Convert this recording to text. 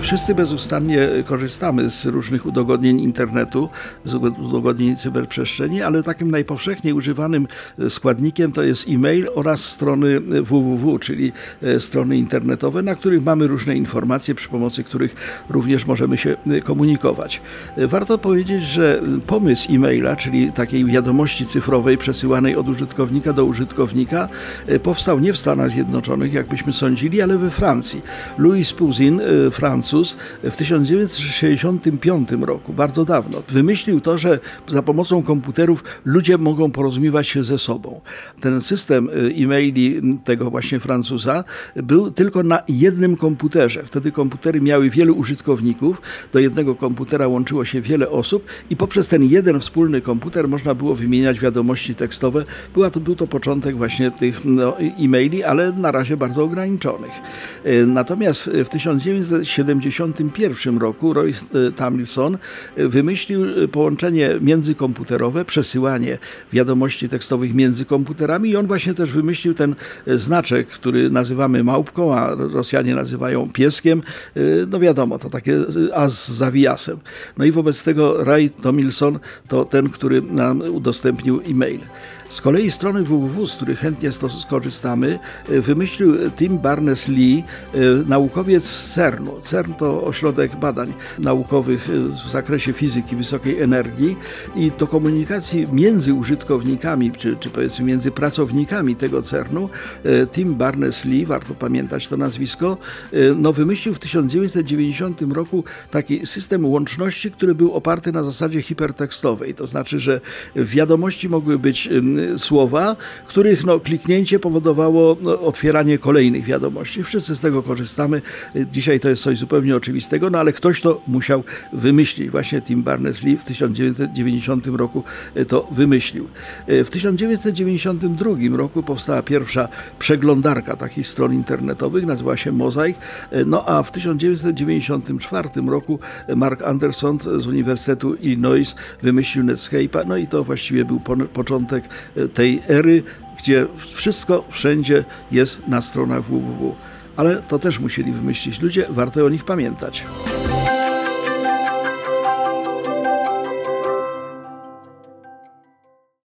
Wszyscy bezustannie korzystamy z różnych udogodnień internetu, z udogodnień cyberprzestrzeni, ale takim najpowszechniej używanym składnikiem to jest e-mail oraz strony www, czyli strony internetowe, na których mamy różne informacje, przy pomocy których również możemy się komunikować. Warto powiedzieć, że pomysł e-maila, czyli takiej wiadomości cyfrowej przesyłanej od użytkownika do użytkownika, powstał nie w Stanach Zjednoczonych, jakbyśmy sądzili, ale we Francji. Louis Pouzin, Francuz, w 1965 roku, bardzo dawno, wymyślił to, że za pomocą komputerów ludzie mogą porozumiewać się ze sobą. Ten system e-maili tego właśnie Francuza był tylko na jednym komputerze. Wtedy komputery miały wielu użytkowników, do jednego komputera łączyło się wiele osób i poprzez ten jeden wspólny komputer można było wymieniać wiadomości tekstowe. Był to początek właśnie tych e-maili, ale na razie bardzo ograniczonych. Natomiast w 1971 roku Ray Tomlinson wymyślił połączenie międzykomputerowe, przesyłanie wiadomości tekstowych między komputerami i on właśnie też wymyślił ten znaczek, który nazywamy małpką, a Rosjanie nazywają pieskiem. No wiadomo, to takie A z zawijasem. No i wobec tego Ray Tomlinson to ten, który nam udostępnił e-mail. Z kolei strony www, z których chętnie skorzystamy, wymyślił Tim Berners-Lee, naukowiec z CERN-u. CERN to ośrodek badań naukowych w zakresie fizyki wysokiej energii i do komunikacji między użytkownikami, czy powiedzmy między pracownikami tego CERN-u, Tim Berners-Lee, warto pamiętać to nazwisko, wymyślił w 1990 roku taki system łączności, który był oparty na zasadzie hipertekstowej. To znaczy, że wiadomości mogły być słowa, których kliknięcie powodowało otwieranie kolejnych wiadomości. Wszyscy z tego korzystamy. Dzisiaj to jest coś zupełnie oczywistego, ale ktoś to musiał wymyślić. Właśnie Tim Berners-Lee w 1990 roku to wymyślił. W 1992 roku powstała pierwsza przeglądarka takich stron internetowych, nazywała się Mosaic, a w 1994 roku Mark Anderson z Uniwersytetu Illinois wymyślił Netscape'a, i to właściwie był początek tej ery, gdzie wszystko wszędzie jest na stronach www. Ale to też musieli wymyślić ludzie, warto o nich pamiętać.